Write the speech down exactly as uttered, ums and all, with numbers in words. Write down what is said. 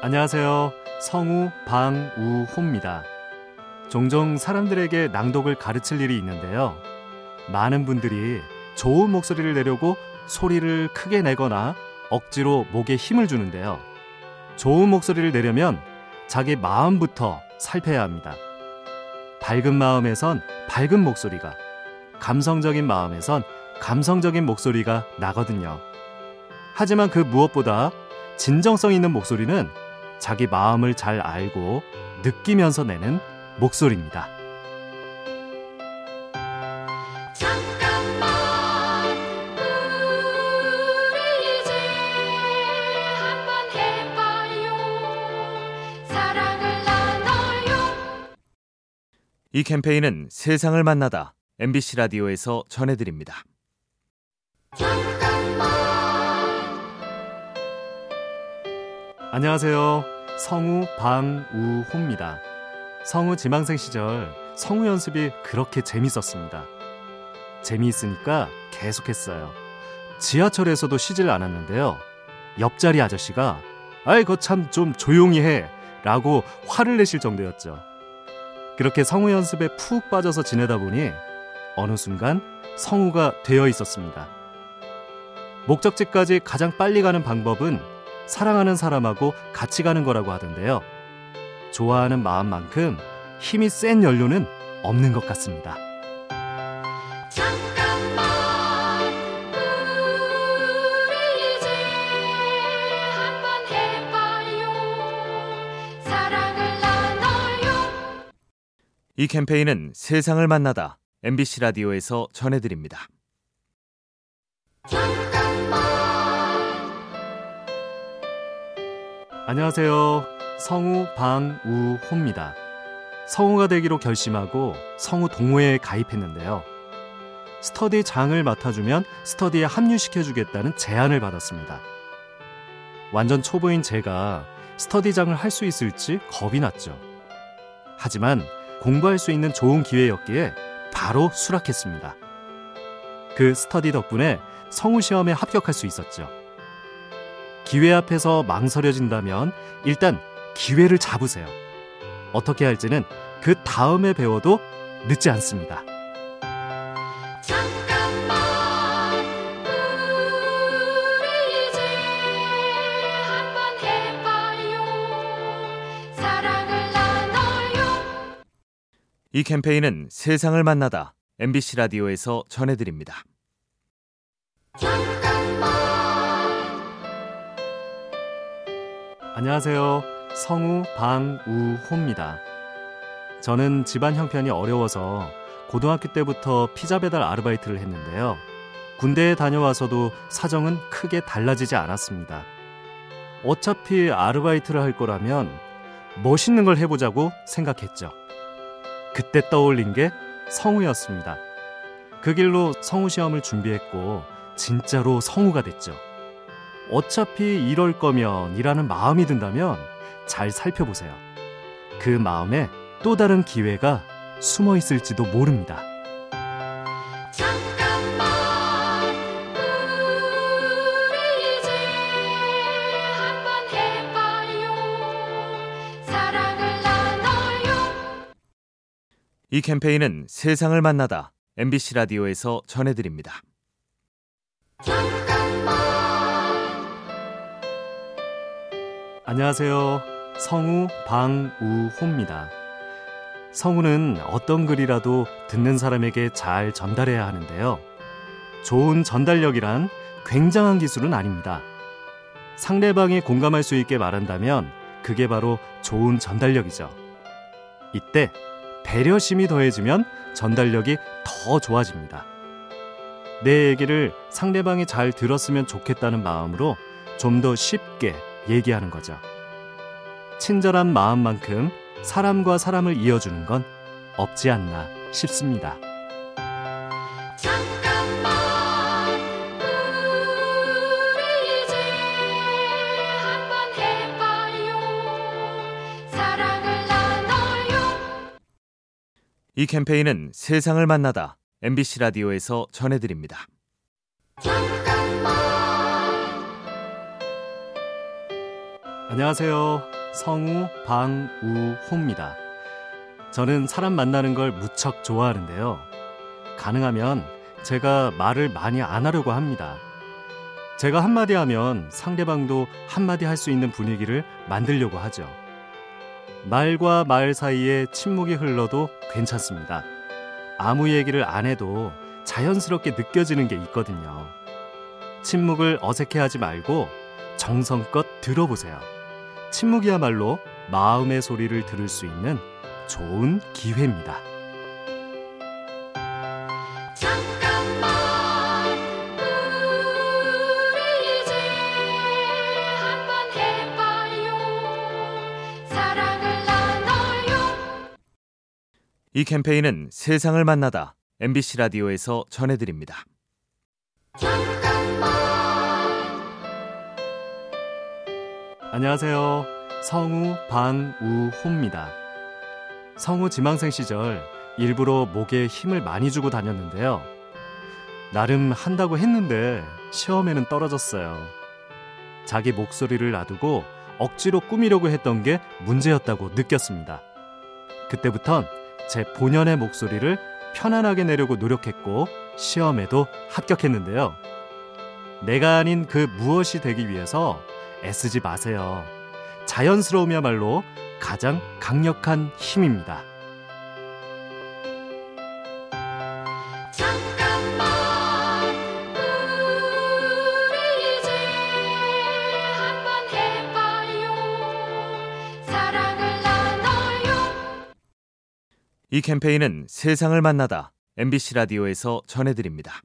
안녕하세요. 성우 방우호입니다. 종종 사람들에게 낭독을 가르칠 일이 있는데요. 많은 분들이 좋은 목소리를 내려고 소리를 크게 내거나 억지로 목에 힘을 주는데요. 좋은 목소리를 내려면 자기 마음부터 살펴야 합니다. 밝은 마음에선 밝은 목소리가, 감성적인 마음에선 감성적인 목소리가 나거든요. 하지만 그 무엇보다 진정성 있는 목소리는 자기 마음을 잘 알고 느끼면서 내는 목소리입니다. 잠깐만 우리 이제 한번 해봐요. 사랑을 나눠요. 이 캠페인은 세상을 만나다 엠비씨 라디오에서 전해드립니다. 안녕하세요. 성우 방우호입니다. 성우 지망생 시절 성우 연습이 그렇게 재밌었습니다. 재미있으니까 계속했어요. 지하철에서도 쉬질 않았는데요. 옆자리 아저씨가 아이 거 참 좀 조용히 해 라고 화를 내실 정도였죠. 그렇게 성우 연습에 푹 빠져서 지내다 보니 어느 순간 성우가 되어 있었습니다. 목적지까지 가장 빨리 가는 방법은 사랑하는 사람하고 같이 가는 거라고 하던데요. 좋아하는 마음만큼 힘이 센 연료는 없는 것 같습니다. 잠깐만 우리 이제 한번 해봐요. 사랑을 나눠요. 이 캠페인은 세상을 만나다 엠비씨 라디오에서 전해드립니다. 안녕하세요. 성우 방우호입니다. 성우가 되기로 결심하고 성우 동호회에 가입했는데요. 스터디 장을 맡아주면 스터디에 합류시켜주겠다는 제안을 받았습니다. 완전 초보인 제가 스터디 장을 할 수 있을지 겁이 났죠. 하지만 공부할 수 있는 좋은 기회였기에 바로 수락했습니다. 그 스터디 덕분에 성우 시험에 합격할 수 있었죠. 기회 앞에서 망설여진다면 일단 기회를 잡으세요. 어떻게 할지는 그 다음에 배워도 늦지 않습니다. 잠깐만 우리 이제 한번 해봐요. 사랑을 나눠요. 이 캠페인은 세상을 만나다 엠비씨 라디오에서 전해드립니다. 안녕하세요. 성우 방우호입니다. 저는 집안 형편이 어려워서 고등학교 때부터 피자 배달 아르바이트를 했는데요. 군대에 다녀와서도 사정은 크게 달라지지 않았습니다. 어차피 아르바이트를 할 거라면 멋있는 걸 해보자고 생각했죠. 그때 떠올린 게 성우였습니다. 그 길로 성우 시험을 준비했고 진짜로 성우가 됐죠. 어차피 이럴 거면 이라는 마음이 든다면 잘 살펴보세요. 그 마음에 또 다른 기회가 숨어 있을지도 모릅니다. 잠깐만 우리 이제 한번 해봐요. 사랑을 나눠요. 이 캠페인은 세상을 만나다 엠비씨 라디오에서 전해드립니다. 안녕하세요. 성우 방우호입니다. 성우는 어떤 글이라도 듣는 사람에게 잘 전달해야 하는데요. 좋은 전달력이란 굉장한 기술은 아닙니다. 상대방이 공감할 수 있게 말한다면 그게 바로 좋은 전달력이죠. 이때 배려심이 더해지면 전달력이 더 좋아집니다. 내 얘기를 상대방이 잘 들었으면 좋겠다는 마음으로 좀 더 쉽게 얘기하는 거죠. 친절한 마음만큼 사람과 사람을 이어주는 건 없지 않나 싶습니다. 잠깐만 우리 이제 한번 해봐요. 사랑을 나눠요. 이 캠페인은 세상을 만나다 엠비씨 라디오에서 전해드립니다. 잠깐만. 안녕하세요. 성우 방우호입니다. 저는 사람 만나는 걸 무척 좋아하는데요. 가능하면 제가 말을 많이 안 하려고 합니다. 제가 한마디 하면 상대방도 한마디 할 수 있는 분위기를 만들려고 하죠. 말과 말 사이에 침묵이 흘러도 괜찮습니다. 아무 얘기를 안 해도 자연스럽게 느껴지는 게 있거든요. 침묵을 어색해하지 말고 정성껏 들어보세요. 침묵이야말로 마음의 소리를 들을 수 있는 좋은 기회입니다. 잠깐만 우리 이제 한번 해봐요. 사랑을 나눠요. 이 캠페인은 세상을 만나다 엠비씨 라디오에서 전해드립니다. 잠깐만. 안녕하세요. 성우 방우호입니다. 성우 지망생 시절 일부러 목에 힘을 많이 주고 다녔는데요. 나름 한다고 했는데 시험에는 떨어졌어요. 자기 목소리를 놔두고 억지로 꾸미려고 했던 게 문제였다고 느꼈습니다. 그때부턴 제 본연의 목소리를 편안하게 내려고 노력했고 시험에도 합격했는데요. 내가 아닌 그 무엇이 되기 위해서 애쓰지 마세요. 자연스러움이야말로 가장 강력한 힘입니다. 잠깐만 우리 이제 한번 해봐요. 사랑을 나눠요. 이 캠페인은 세상을 만나다 엠비씨 라디오에서 전해드립니다.